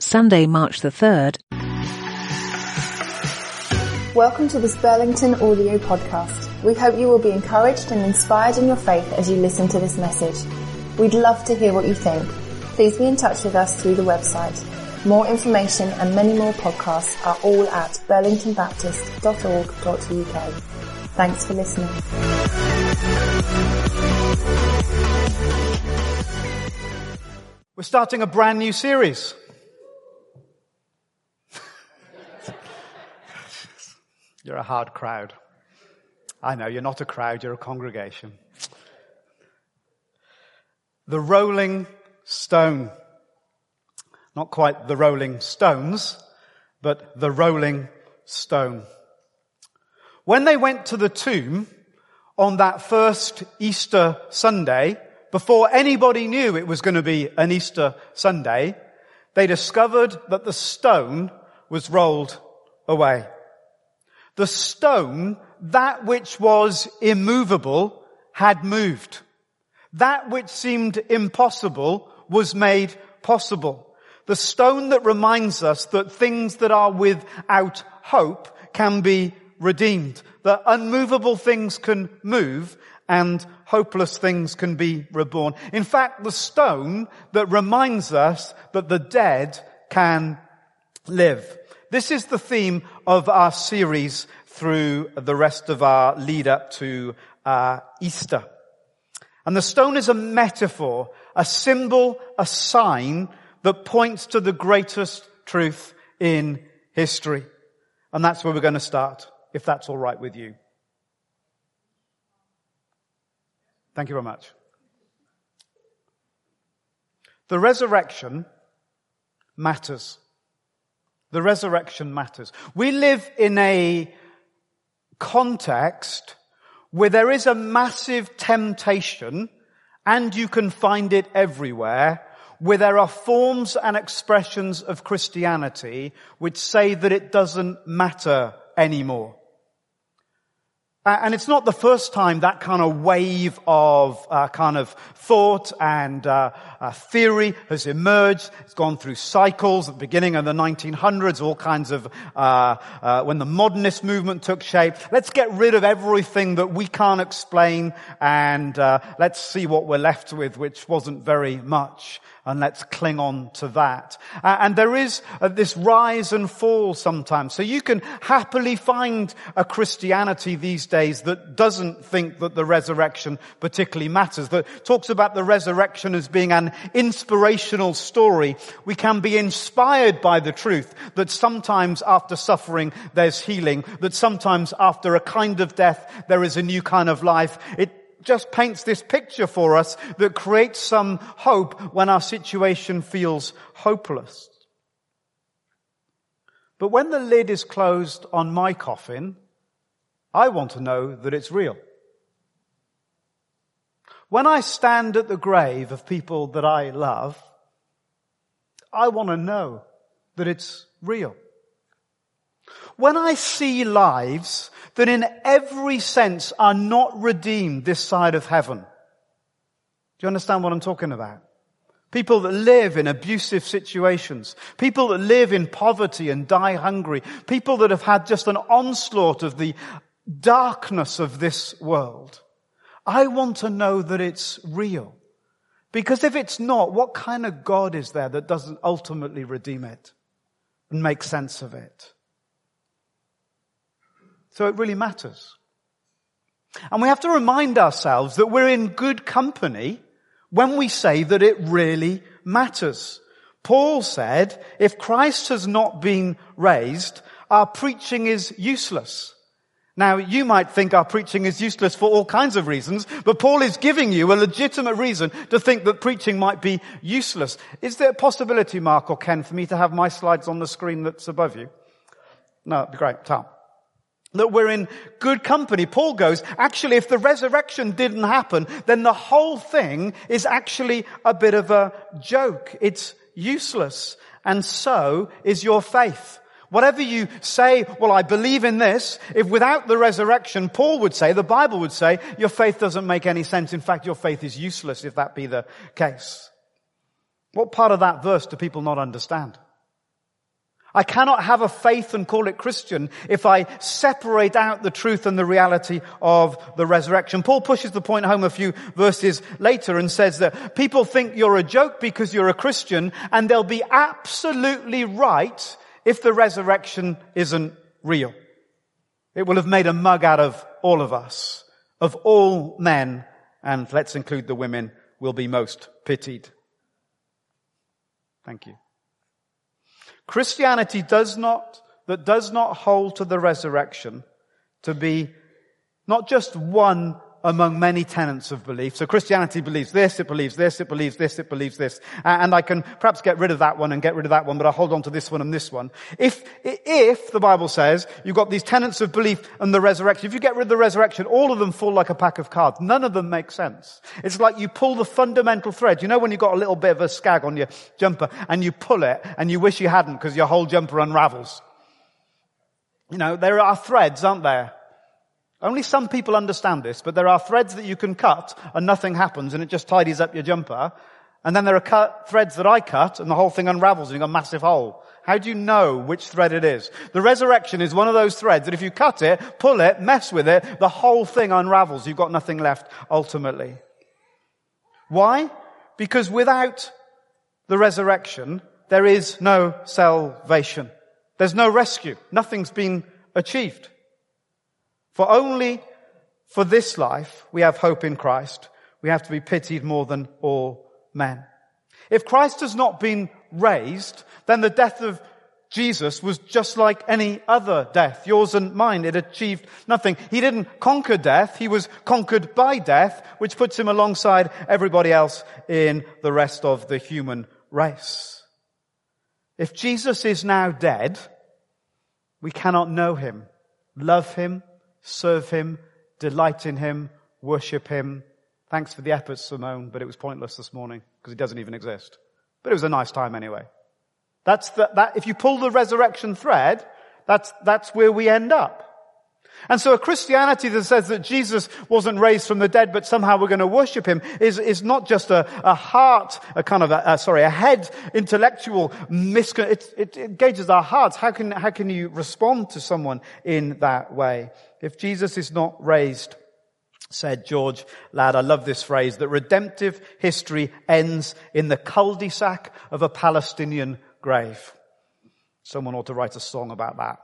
Sunday, March the 3rd. Welcome to this Burlington audio podcast. We hope you will be encouraged and inspired in your faith as you listen to this message. We'd love to hear what you think. Please be in touch with us through the website. More information and many more podcasts are all at burlingtonbaptist.org.uk. Thanks for listening. We're starting a brand new series. You're a hard crowd. I know, you're not a crowd, you're a congregation. The Rolling Stone. Not quite the Rolling Stones, but the Rolling Stone. When they went to the tomb on that first Easter Sunday, before anybody knew it was going to be an Easter Sunday, they discovered that the stone was rolled away. The stone, that which was immovable, had moved. That which seemed impossible was made possible. The stone that reminds us that things that are without hope can be redeemed. That unmovable things can move and hopeless things can be reborn. In fact, the stone that reminds us that the dead can live. This is the theme of our series through the rest of our lead up to Easter. And the stone is a metaphor, a symbol, a sign that points to the greatest truth in history. And that's where we're going to start, if that's all right with you. Thank you very much. The resurrection matters. The resurrection matters. We live in a context where there is a massive temptation, and you can find it everywhere, where there are forms and expressions of Christianity which say that it doesn't matter anymore. And it's not the first time that kind of wave of thought and theory has emerged. It's gone through cycles at the beginning of the 1900s, all kinds of when the modernist movement took shape. Let's get rid of everything that we can't explain, and let's see what we're left with, which wasn't very much. And let's cling on to that. And there is this rise and fall sometimes. So you can happily find a Christianity these days that doesn't think that the resurrection particularly matters, that talks about the resurrection as being an inspirational story. We can be inspired by the truth that sometimes after suffering there's healing, that sometimes after a kind of death there is a new kind of life. It just paints this picture for us that creates some hope when our situation feels hopeless. But when the lid is closed on my coffin, I want to know that it's real. When I stand at the grave of people that I love, I want to know that it's real. When I see lives that in every sense are not redeemed this side of heaven. Do you understand what I'm talking about? People that live in abusive situations. People that live in poverty and die hungry. People that have had just an onslaught of the darkness of this world. I want to know that it's real. Because if it's not, what kind of God is there that doesn't ultimately redeem it and make sense of it? So it really matters. And we have to remind ourselves that we're in good company when we say that it really matters. Paul said, if Christ has not been raised, our preaching is useless. Now, you might think our preaching is useless for all kinds of reasons, but Paul is giving you a legitimate reason to think that preaching might be useless. Is there a possibility, Mark or Ken, for me to have my slides on the screen that's above you? No, that'd be great, Tom. That we're in good company. Paul goes, actually, if the resurrection didn't happen, then the whole thing is actually a bit of a joke. It's useless. And so is your faith. Whatever you say, well, I believe in this, if without the resurrection, Paul would say, the Bible would say, your faith doesn't make any sense. In fact, your faith is useless if that be the case. What part of that verse do people not understand? I cannot have a faith and call it Christian if I separate out the truth and the reality of the resurrection. Paul pushes the point home a few verses later and says that people think you're a joke because you're a Christian, and they'll be absolutely right if the resurrection isn't real. It will have made a mug out of all of us, of all men, and let's include the women, will be most pitied. Thank you. Christianity does not hold to the resurrection to be not just one among many tenets of belief. So Christianity believes this, it believes this, it believes this, it believes this. And I can perhaps get rid of that one and get rid of that one, but I'll hold on to this one and this one. If the Bible says you've got these tenets of belief and the resurrection, if you get rid of the resurrection, all of them fall like a pack of cards. None of them make sense. It's like you pull the fundamental thread. You know when you've got a little bit of a scag on your jumper and you pull it and you wish you hadn't because your whole jumper unravels. You know, there are threads, aren't there? Only some people understand this, but there are threads that you can cut and nothing happens and it just tidies up your jumper. And then there are threads that I cut and the whole thing unravels and you've got a massive hole. How do you know which thread it is? The resurrection is one of those threads that if you cut it, pull it, mess with it, the whole thing unravels. You've got nothing left ultimately. Why? Because without the resurrection, there is no salvation. There's no rescue. Nothing's been achieved. For only for this life we have hope in Christ. We have to be pitied more than all men. If Christ has not been raised, then the death of Jesus was just like any other death, yours and mine. It achieved nothing. He didn't conquer death. He was conquered by death, which puts him alongside everybody else in the rest of the human race. If Jesus is now dead, we cannot know him, love him, serve him, delight in him, worship him. Thanks for the effort, Simone, but it was pointless this morning because he doesn't even exist. But it was a nice time anyway. That if you pull the resurrection thread, that's where we end up. And so a Christianity that says that Jesus wasn't raised from the dead, but somehow we're going to worship him is not just a head intellectual misconception. It engages our hearts. How can you respond to someone in that way? If Jesus is not raised, said George Ladd, I love this phrase, that redemptive history ends in the cul-de-sac of a Palestinian grave. Someone ought to write a song about that.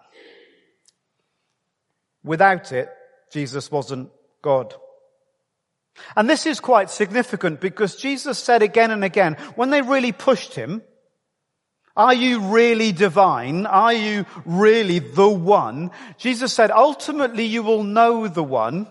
Without it, Jesus wasn't God. And this is quite significant because Jesus said again and again, when they really pushed him, are you really divine? Are you really the one? Jesus said, ultimately you will know the one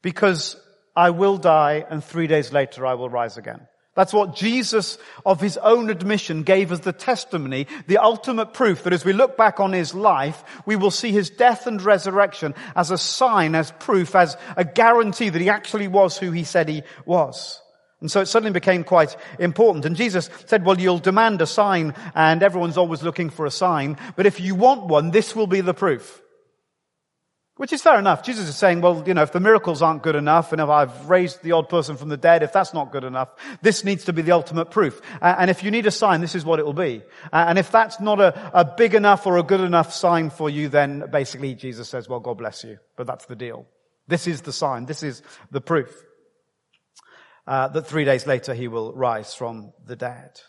because I will die and 3 days later I will rise again. That's what Jesus, of his own admission, gave as the testimony, the ultimate proof that as we look back on his life, we will see his death and resurrection as a sign, as proof, as a guarantee that he actually was who he said he was. And so it suddenly became quite important. And Jesus said, well, you'll demand a sign, and everyone's always looking for a sign, but if you want one, this will be the proof. Which is fair enough. Jesus is saying, well, you know, if the miracles aren't good enough, and if I've raised the odd person from the dead, if that's not good enough, this needs to be the ultimate proof. And if you need a sign, this is what it will be. And if that's not a big enough or a good enough sign for you, then basically Jesus says, well, God bless you. But that's the deal. This is the sign. This is the proof that 3 days later he will rise from the dead.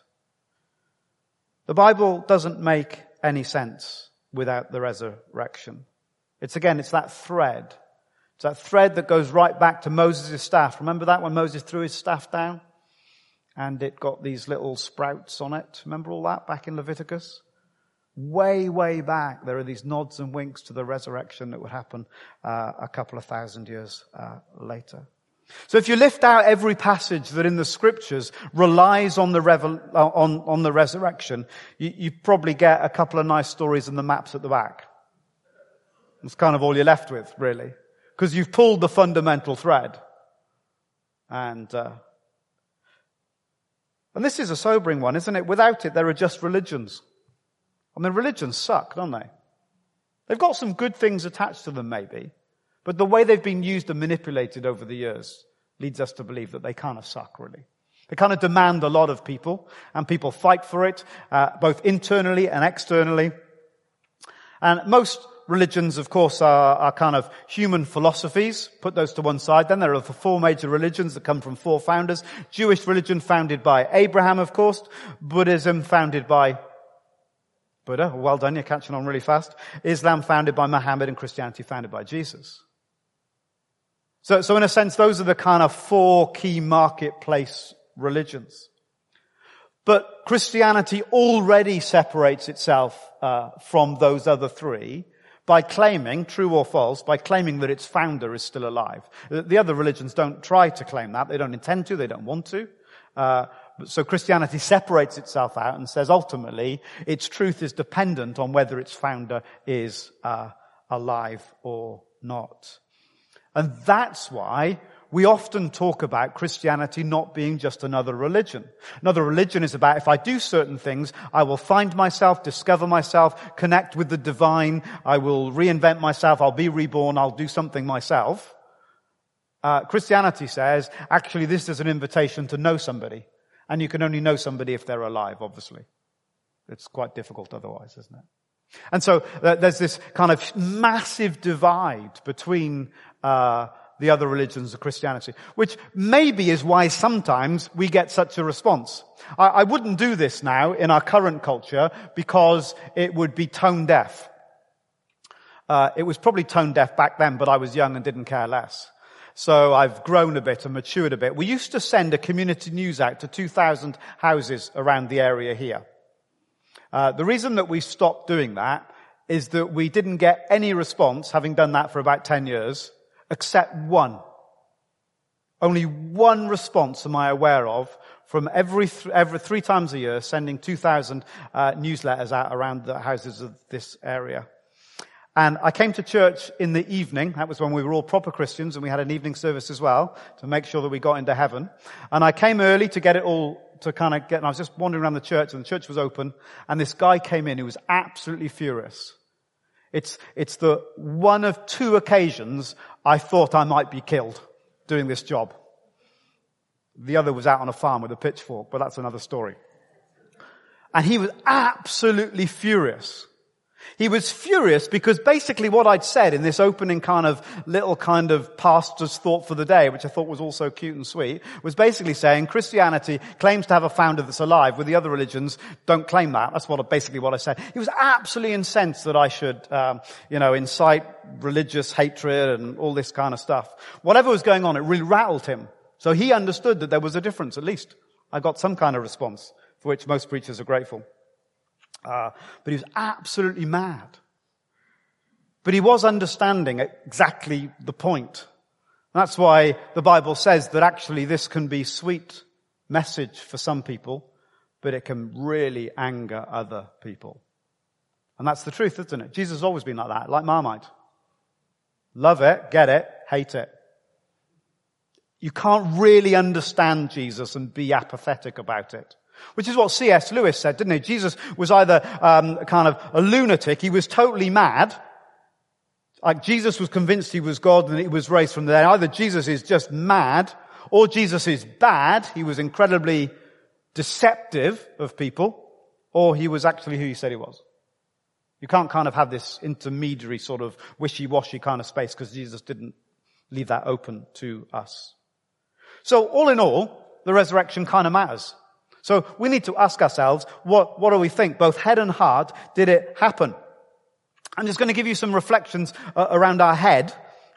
The Bible doesn't make any sense without the resurrection. It's that thread. It's that thread that goes right back to Moses' staff. Remember that when Moses threw his staff down and it got these little sprouts on it? Remember all that back in Leviticus? Way, way back, there are these nods and winks to the resurrection that would happen a couple of thousand years later. So if you lift out every passage that in the scriptures relies on the resurrection, you probably get a couple of nice stories in the maps at the back. It's kind of all you're left with, really, because you've pulled the fundamental thread. And this is a sobering one, isn't it? Without it, there are just religions. I mean, religions suck, don't they? They've got some good things attached to them, maybe, but the way they've been used and manipulated over the years leads us to believe that they kind of suck, really. They kind of demand a lot of people, and people fight for it, both internally and externally. And most religions, of course, are kind of human philosophies. Put those to one side. Then there are the four major religions that come from four founders. Jewish religion founded by Abraham, of course. Buddhism founded by Buddha. Well done, you're catching on really fast. Islam founded by Muhammad, and Christianity founded by Jesus. So in a sense, those are the kind of four key marketplace religions. But Christianity already separates itself from those other three by claiming, true or false, by claiming that its founder is still alive. The other religions don't try to claim that. They don't intend to. They don't want to. So Christianity separates itself out and says, ultimately, its truth is dependent on whether its founder is alive or not. And that's why we often talk about Christianity not being just another religion. Another religion is about, if I do certain things, I will find myself, discover myself, connect with the divine, I will reinvent myself, I'll be reborn, I'll do something myself. Christianity says, actually, this is an invitation to know somebody. And you can only know somebody if they're alive, obviously. It's quite difficult otherwise, isn't it? And so there's this kind of massive divide between the other religions of Christianity, which maybe is why sometimes we get such a response. I wouldn't do this now in our current culture because it would be tone deaf. It was probably tone deaf back then, but I was young and didn't care less. So I've grown a bit and matured a bit. We used to send a community news out to 2,000 houses around the area here. The reason that we stopped doing that is that we didn't get any response, having done that for about 10 years, except one. Only one response am I aware of from every 3 times a year sending 2,000 newsletters out around the houses of this area. And I came to church in the evening. That was when we were all proper Christians, and we had an evening service as well to make sure that we got into heaven. And I came early to get it all to kind of get, and I was just wandering around the church, and the church was open, and this guy came in who was absolutely furious. It's the one of 2 occasions I thought I might be killed doing this job. The other was out on a farm with a pitchfork, but that's another story. And he was absolutely furious. He was furious because basically what I'd said in this opening kind of little kind of pastor's thought for the day, which I thought was also cute and sweet, was basically saying Christianity claims to have a founder that's alive, where the other religions don't claim that. That's what basically what I said. He was absolutely incensed that I should, incite religious hatred and all this kind of stuff. Whatever was going on, it really rattled him. So he understood that there was a difference, at least. I got some kind of response, for which most preachers are grateful. But he was absolutely mad. But he was understanding exactly the point. And that's why the Bible says that actually this can be sweet message for some people, but it can really anger other people. And that's the truth, isn't it? Jesus has always been like that, like Marmite. Love it, get it, hate it. You can't really understand Jesus and be apathetic about it. Which is what C.S. Lewis said, didn't he? Jesus was either kind of a lunatic, he was totally mad. Like Jesus was convinced he was God and he was raised from the dead. Either Jesus is just mad, or Jesus is bad, he was incredibly deceptive of people, or he was actually who he said he was. You can't kind of have this intermediary sort of wishy-washy kind of space, because Jesus didn't leave that open to us. So all in all, the resurrection kind of matters. So we need to ask ourselves, what do we think? Both head and heart, did it happen? I'm just going to give you some reflections around our head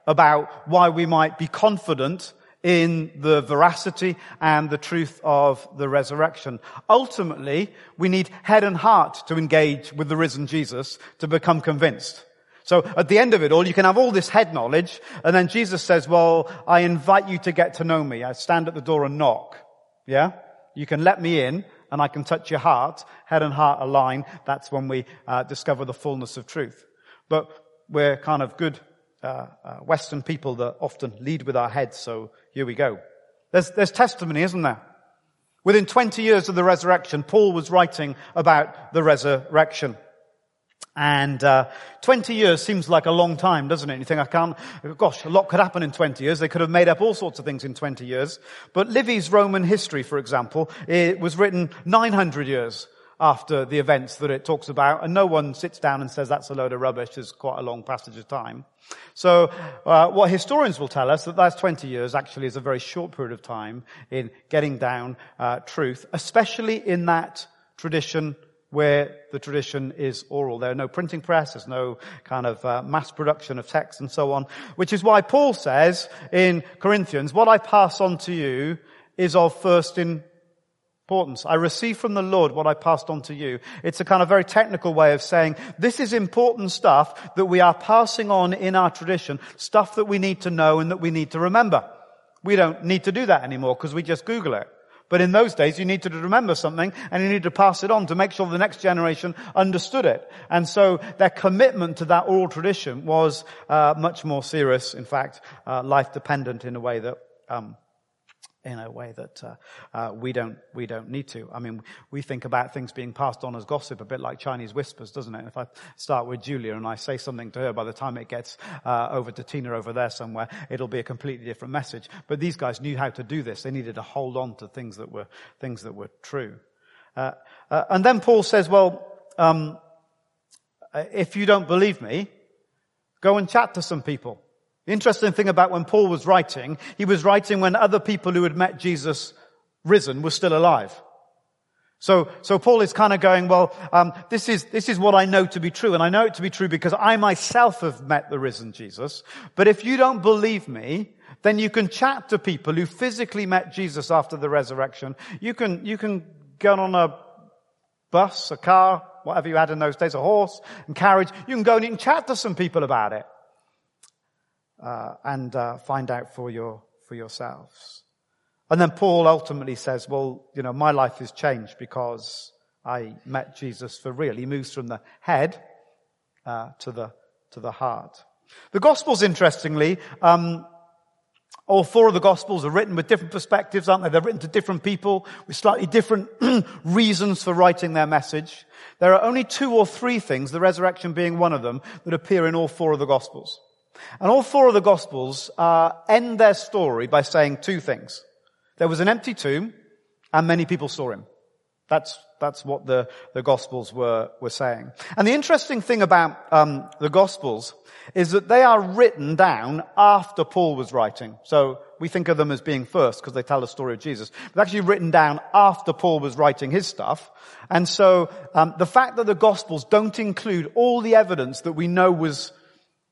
about why we might be confident in the veracity and the truth of the resurrection. Ultimately, we need head and heart to engage with the risen Jesus to become convinced. So at the end of it all, you can have all this head knowledge, and then Jesus says, well, I invite you to get to know me. I stand at the door and knock. Yeah? You can let me in and I can touch your heart. Head and heart align. That's when we discover the fullness of truth. But we're kind of good Western people that often lead with our heads. So here we go. There's testimony, isn't there? Within 20 years of the resurrection, Paul was writing about the resurrection. And 20 years seems like a long time, doesn't it? You think, gosh, a lot could happen in 20 years. They could have made up all sorts of things in 20 years. But Livy's Roman history, for example, it was written 900 years after the events that it talks about, and no one sits down and says that's a load of rubbish. There's quite a long passage of time. So what historians will tell us, that that's 20 years actually is a very short period of time in getting down truth, especially in that tradition where the tradition is oral. There are no printing press, there's no kind of mass production of text and so on, which is why Paul says in Corinthians, what I pass on to you is of first importance. I receive from the Lord what I passed on to you. It's a kind of very technical way of saying this is important stuff that we are passing on in our tradition, stuff that we need to know and that we need to remember. We don't need to do that anymore because we just Google it. But in those days, you need to remember something and you need to pass it on to make sure the next generation understood it. And so their commitment to that oral tradition was much more serious, in fact, life-dependent in a way that we don't need to. I mean, we think about things being passed on as gossip a bit like Chinese whispers, doesn't it? If I start with Julia and I say something to her, by the time it gets over to Tina over there somewhere, it'll be a completely different message. But these guys knew how to do this. They needed to hold on to things that were true. And then Paul says, if you don't believe me, go and chat to some people. The interesting thing about when Paul was writing, he was writing when other people who had met Jesus risen were still alive. So Paul is kind of going, this is what I know to be true, and I know it to be true because I myself have met the risen Jesus. But if you don't believe me, then you can chat to people who physically met Jesus after the resurrection. You can go on a bus, a car, whatever you had in those days, a horse and carriage. You can go and chat to some people about it. Find out for yourselves. And then Paul ultimately says, my life has changed because I met Jesus for real. He moves from the head, to the heart. The Gospels, interestingly, all four of the Gospels are written with different perspectives, aren't they? They're written to different people with slightly different reasons for writing their message. There are only two or three things, the resurrection being one of them, that appear in all four of the Gospels. And all four of the Gospels end their story by saying two things. There was an empty tomb, and many people saw him. That's what the Gospels were saying. And the interesting thing about the Gospels is that they are written down after Paul was writing. So we think of them as being first because they tell the story of Jesus. But actually written down after Paul was writing his stuff. And so the fact that the Gospels don't include all the evidence that we know was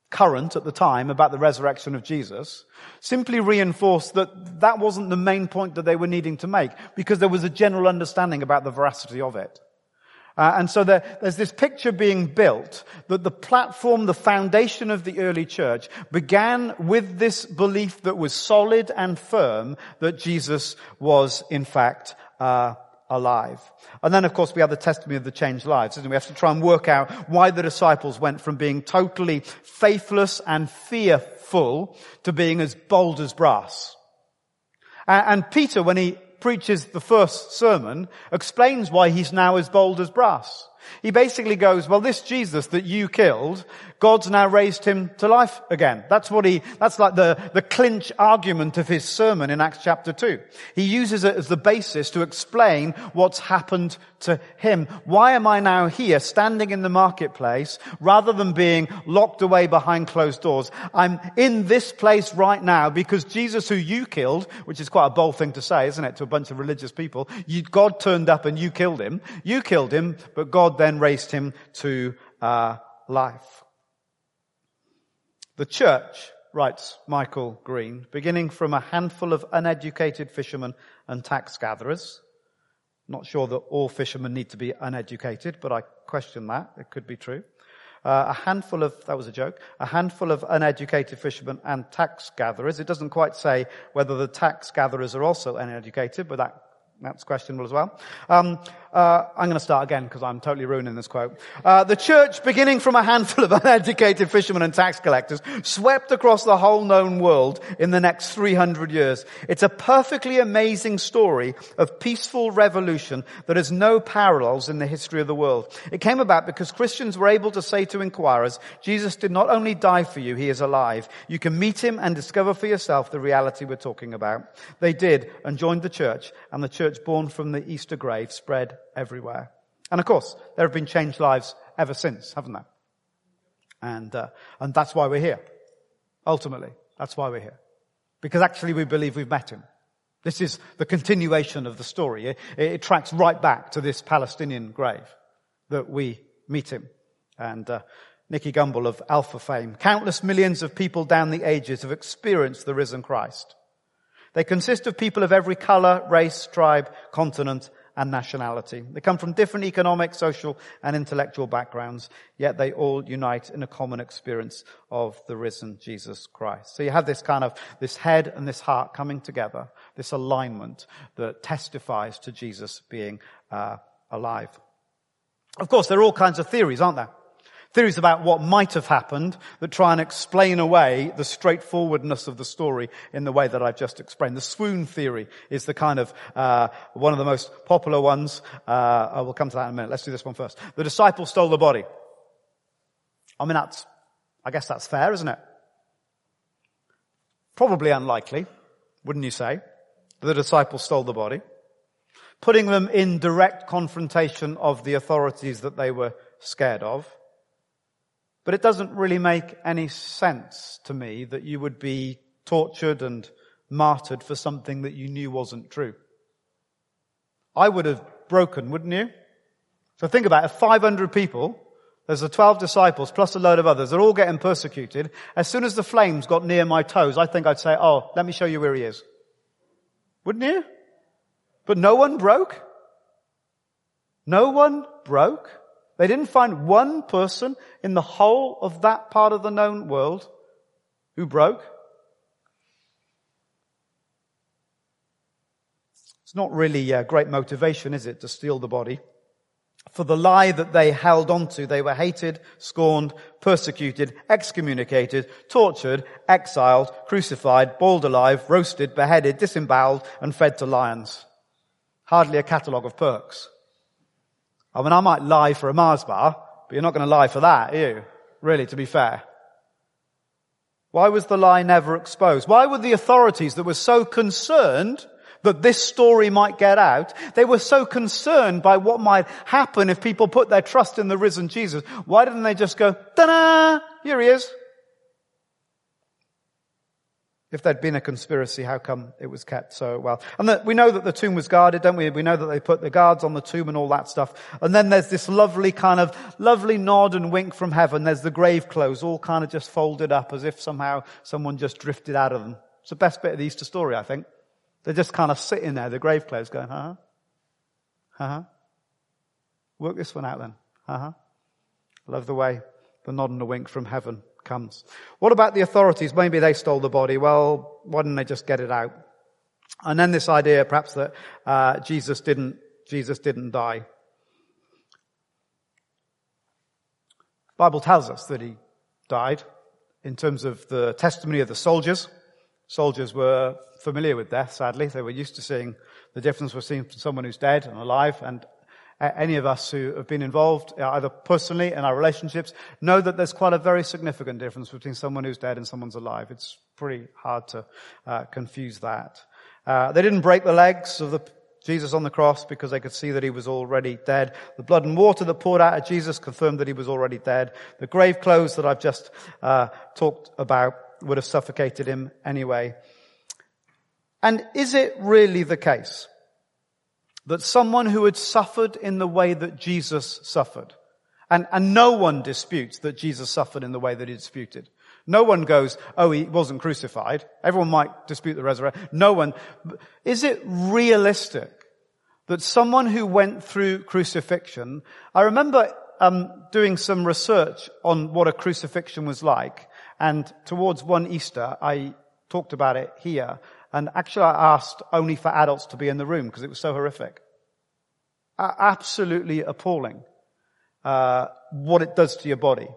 current at the time about the resurrection of Jesus simply reinforced that wasn't the main point that they were needing to make, because there was a general understanding about the veracity of it. And so there's this picture being built that the platform, the foundation of the early church began with this belief that was solid and firm that Jesus was in fact alive. And then, of course, we have the testimony of the changed lives, and we have to try and work out why the disciples went from being totally faithless and fearful to being as bold as brass. And Peter, when he preaches the first sermon, explains why he's now as bold as brass. He basically goes, this Jesus that you killed, God's now raised him to life again. That's like the clinch argument of his sermon in Acts chapter 2. He uses it as the basis to explain what's happened to him. Why am I now here standing in the marketplace rather than being locked away behind closed doors? I'm in this place right now because Jesus who you killed, which is quite a bold thing to say, isn't it, to a bunch of religious people, God turned up and you killed him, but God then raised him to life. The church, writes Michael Green, beginning from a handful of uneducated fishermen and tax gatherers. Not sure that all fishermen need to be uneducated, but I question that. It could be true. A handful of uneducated fishermen and tax gatherers. It doesn't quite say whether the tax gatherers are also uneducated, but that That's questionable as well. I'm going to start again because I'm totally ruining this quote. The church, beginning from a handful of uneducated fishermen and tax collectors, swept across the whole known world in the next 300 years. It's a perfectly amazing story of peaceful revolution that has no parallels in the history of the world. It came about because Christians were able to say to inquirers, Jesus did not only die for you, he is alive. You can meet him and discover for yourself the reality we're talking about. They did and joined the church, and the church born from the Easter grave spread everywhere. And of course, there have been changed lives ever since, haven't there? And that's why we're here. Ultimately, that's why we're here. Because actually we believe we've met him. This is the continuation of the story. It tracks right back to this Palestinian grave that we meet him. And Nicky Gumbel of Alpha fame. Countless millions of people down the ages have experienced the risen Christ. They consist of people of every color, race, tribe, continent, and nationality. They come from different economic, social, and intellectual backgrounds, yet they all unite in a common experience of the risen Jesus Christ. So you have this kind of, this head and this heart coming together, this alignment that testifies to Jesus being alive. Of course, there are all kinds of theories, aren't there? Theories about what might have happened that try and explain away the straightforwardness of the story in the way that I've just explained. The swoon theory is the kind of one of the most popular ones. We'll come to that in a minute. Let's do this one first. The disciples stole the body. I mean, I guess that's fair, isn't it? Probably unlikely, wouldn't you say? The disciples stole the body, putting them in direct confrontation of the authorities that they were scared of. But it doesn't really make any sense to me that you would be tortured and martyred for something that you knew wasn't true. I would have broken, wouldn't you? So think about it. 500 people, there's the 12 disciples plus a load of others, they're all getting persecuted. As soon as the flames got near my toes, I think I'd say, oh, let me show you where he is. Wouldn't you? But no one broke. No one broke. They didn't find one person in the whole of that part of the known world who broke. It's not really a great motivation, is it, to steal the body? For the lie that they held onto, they were hated, scorned, persecuted, excommunicated, tortured, exiled, crucified, boiled alive, roasted, beheaded, disemboweled, and fed to lions. Hardly a catalogue of perks. I mean, I might lie for a Mars bar, but you're not going to lie for that, are you? Really, to be fair. Why was the lie never exposed? Why were the authorities that were so concerned that this story might get out, they were so concerned by what might happen if people put their trust in the risen Jesus, why didn't they just go, ta-da, here he is? If there'd been a conspiracy, how come it was kept so well? And we know that the tomb was guarded, don't we? We know that they put the guards on the tomb and all that stuff. And then there's this lovely nod and wink from heaven. There's the grave clothes all kind of just folded up as if somehow someone just drifted out of them. It's the best bit of the Easter story, I think. They're just kind of sitting there, the grave clothes going, huh? Huh? Work this one out then. Huh? Love the way the nod and the wink from heaven comes. What about the authorities? Maybe they stole the body. Well, why didn't they just get it out? And then this idea, perhaps, that Jesus didn't die. The Bible tells us that he died in terms of the testimony of the soldiers. Soldiers were familiar with death, sadly. They were used to seeing the difference between someone who's dead and alive, and any of us who have been involved, either personally in our relationships, know that there's quite a very significant difference between someone who's dead and someone's alive. It's pretty hard to confuse that. They didn't break the legs of Jesus on the cross because they could see that he was already dead. The blood and water that poured out at Jesus confirmed that he was already dead. The grave clothes that I've just talked about would have suffocated him anyway. And is it really the case that someone who had suffered in the way that Jesus suffered, and no one disputes that Jesus suffered in the way that he disputed. No one goes, oh, he wasn't crucified. Everyone might dispute the resurrection. No one. Is it realistic that someone who went through crucifixion, I remember doing some research on what a crucifixion was like, and towards one Easter, I talked about it here, And actually I asked only for adults to be in the room because it was so horrific. Absolutely appalling, what it does to your body.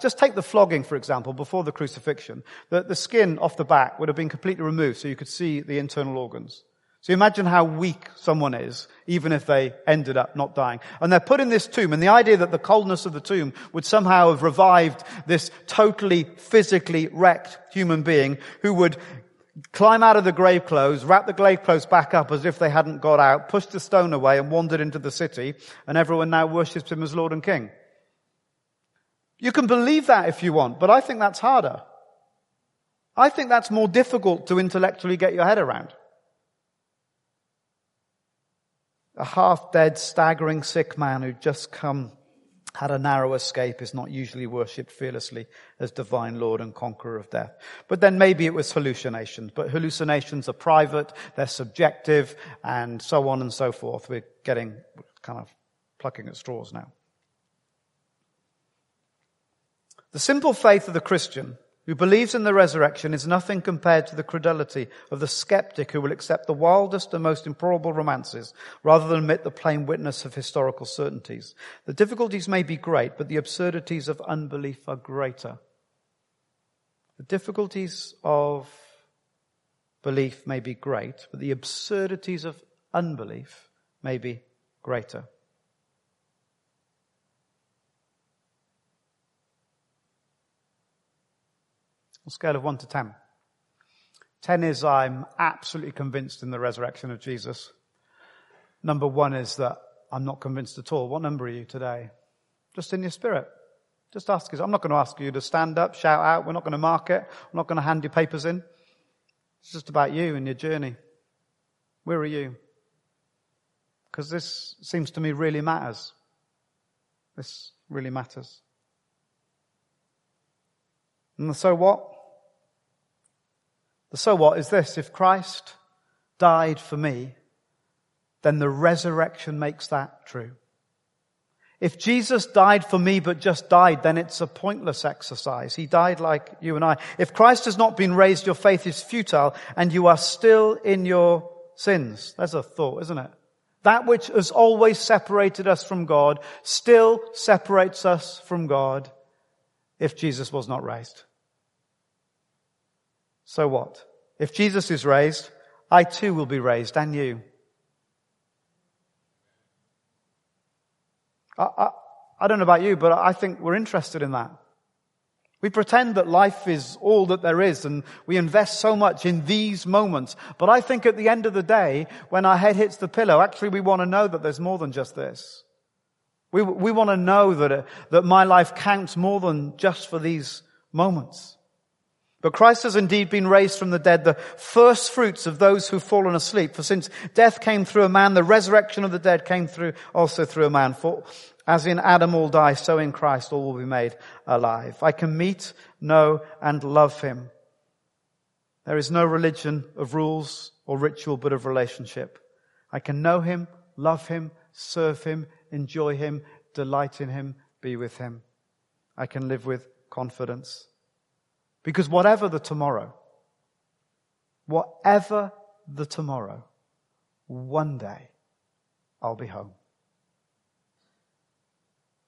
Just take the flogging, for example, before the crucifixion. The skin off the back would have been completely removed so you could see the internal organs. So imagine how weak someone is, even if they ended up not dying. And they're put in this tomb, and the idea that the coldness of the tomb would somehow have revived this totally physically wrecked human being who would climb out of the grave clothes, wrap the grave clothes back up as if they hadn't got out, push the stone away and wandered into the city, and everyone now worships him as Lord and King. You can believe that if you want, but I think that's harder. I think that's more difficult to intellectually get your head around. A half-dead, staggering, sick man who'd just had a narrow escape is not usually worshipped fearlessly as divine Lord and conqueror of death. But then maybe it was hallucinations. But hallucinations are private, they're subjective, and so on and so forth. We're getting kind of plucking at straws now. The simple faith of the Christian who believes in the resurrection is nothing compared to the credulity of the skeptic who will accept the wildest and most improbable romances rather than admit the plain witness of historical certainties. The difficulties may be great, but the absurdities of unbelief are greater. The difficulties of belief may be great, but the absurdities of unbelief may be greater. Scale of 1 to 10. 10 is I'm absolutely convinced in the resurrection of Jesus. Number 1 is that I'm not convinced at all. What number are you today? Just in your spirit. Just ask yourself. I'm not going to ask you to stand up, shout out. We're not going to mark it. We're not going to hand your papers in. It's just about you and your journey. Where are you? Because this seems to me really matters. This really matters. And the so what? The so what is this: if Christ died for me, then the resurrection makes that true. If Jesus died for me but just died, then it's a pointless exercise. He died like you and I. If Christ has not been raised, your faith is futile and you are still in your sins. There's a thought, isn't it? That which has always separated us from God still separates us from God if Jesus was not raised. So what? If Jesus is raised, I too will be raised, and you. I don't know about you, but I think we're interested in that. We pretend that life is all that there is, and we invest so much in these moments. But I think at the end of the day, when our head hits the pillow, actually we want to know that there's more than just this. We want to know that my life counts more than just for these moments. But Christ has indeed been raised from the dead, the first fruits of those who've fallen asleep. For since death came through a man, the resurrection of the dead came also through a man. For as in Adam all die, so in Christ all will be made alive. I can meet, know, and love him. There is no religion of rules or ritual, but of relationship. I can know him, love him, serve him, enjoy him, delight in him, be with him. I can live with confidence. Because whatever the tomorrow, one day I'll be home.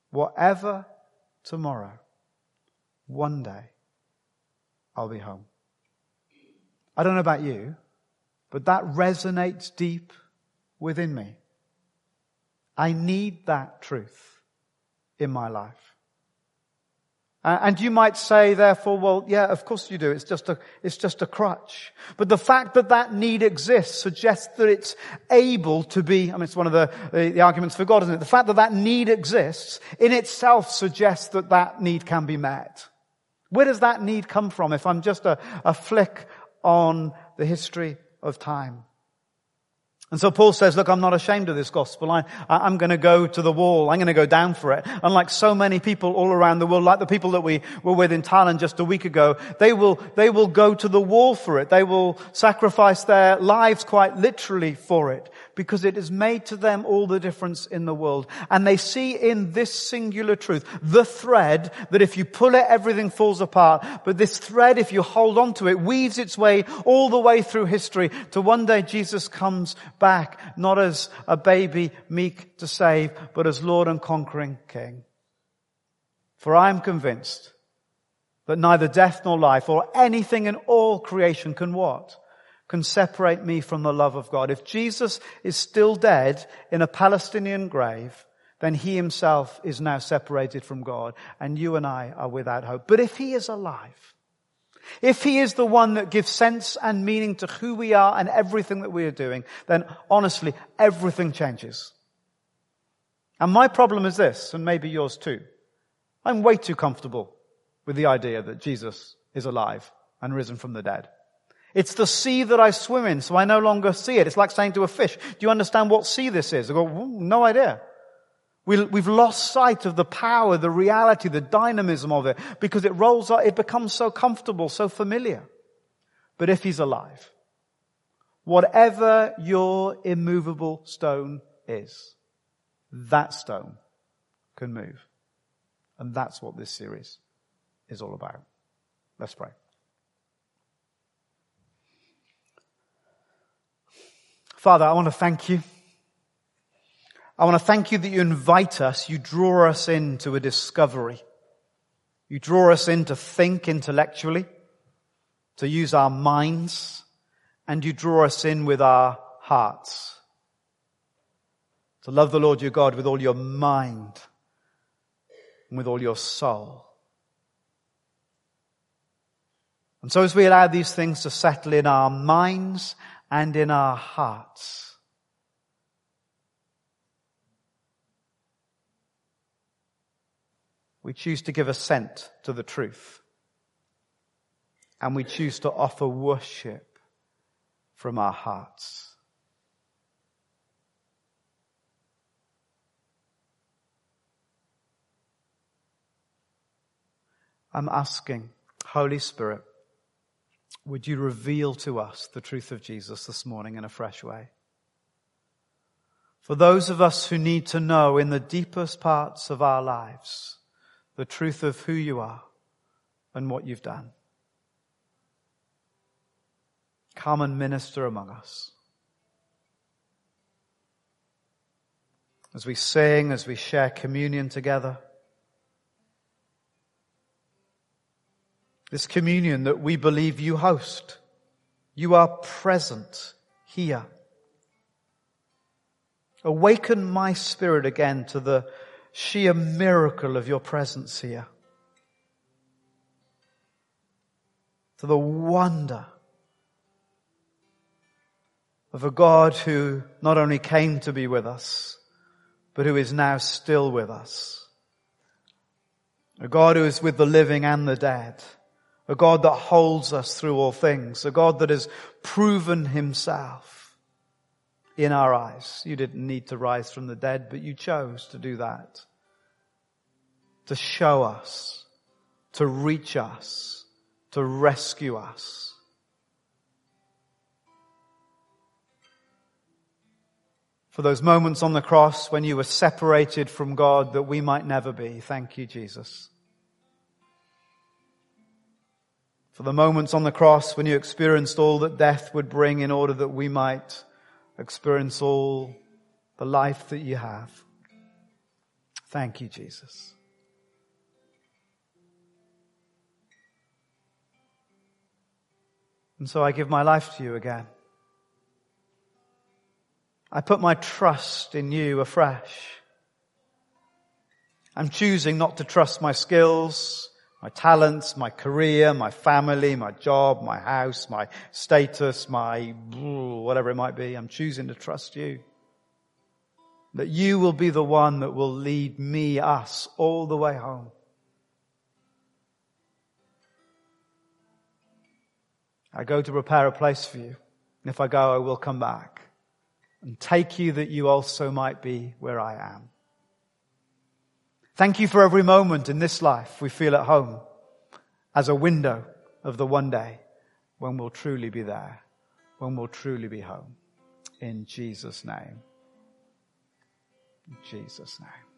Whatever tomorrow, one day I'll be home. I don't know about you, but that resonates deep within me. I need that truth in my life. And you might say, therefore, well, yeah, of course you do. It's just a crutch. But the fact that that need exists suggests that it's able to be, it's one of the arguments for God, isn't it? The fact that that need exists in itself suggests that that need can be met. Where does that need come from if I'm just a flick on the history of time? And so Paul says, look, I'm not ashamed of this gospel. I'm going to go to the wall. I'm going to go down for it. And like so many people all around the world, like the people that we were with in Thailand just a week ago, they will go to the wall for it. They will sacrifice their lives quite literally for it. because it has made to them all the difference in the world. And they see in this singular truth, the thread that if you pull it, everything falls apart. But this thread, if you hold on to it, weaves its way all the way through history to one day Jesus comes back, not as a baby meek to save, but as Lord and conquering King. For I am convinced that neither death nor life or anything in all creation can what? Can separate me from the love of God. If Jesus is still dead in a Palestinian grave, then he himself is now separated from God, and you and I are without hope. But if he is alive, if he is the one that gives sense and meaning to who we are and everything that we are doing, then honestly, everything changes. And my problem is this, and maybe yours too. I'm way too comfortable with the idea that Jesus is alive and risen from the dead. It's the sea that I swim in, so I no longer see it. It's like saying to a fish, do you understand what sea this is? I go, no idea. We've lost sight of the power, the reality, the dynamism of it, because it rolls up, it becomes so comfortable, so familiar. But if he's alive, whatever your immovable stone is, that stone can move. And that's what this series is all about. Let's pray. Father, I want to thank you. I want to thank you that you invite us, you draw us into a discovery. You draw us in to think intellectually, to use our minds, and you draw us in with our hearts. To love the Lord your God with all your mind, and with all your soul. And so as we allow these things to settle in our minds and in our hearts, we choose to give assent to the truth, and we choose to offer worship from our hearts. I'm asking, Holy Spirit, would you reveal to us the truth of Jesus this morning in a fresh way? For those of us who need to know in the deepest parts of our lives the truth of who you are and what you've done, come and minister among us. As we sing, as we share communion together, this communion that we believe you host. You are present here. Awaken my spirit again to the sheer miracle of your presence here. To the wonder of a God who not only came to be with us, but who is now still with us. A God who is with the living and the dead. A God that holds us through all things. A God that has proven himself in our eyes. You didn't need to rise from the dead, but you chose to do that. To show us, to reach us, to rescue us. For those moments on the cross when you were separated from God that we might never be. Thank you, Jesus. For the moments on the cross when you experienced all that death would bring in order that we might experience all the life that you have. Thank you, Jesus. And so I give my life to you again. I put my trust in you afresh. I'm choosing not to trust my skills, my talents, my career, my family, my job, my house, my status, my whatever it might be. I'm choosing to trust you. That you will be the one that will lead me, us, all the way home. I go to prepare a place for you. And if I go, I will come back and take you that you also might be where I am. Thank you for every moment in this life we feel at home as a window of the one day when we'll truly be there, when we'll truly be home. In Jesus' name. In Jesus' name.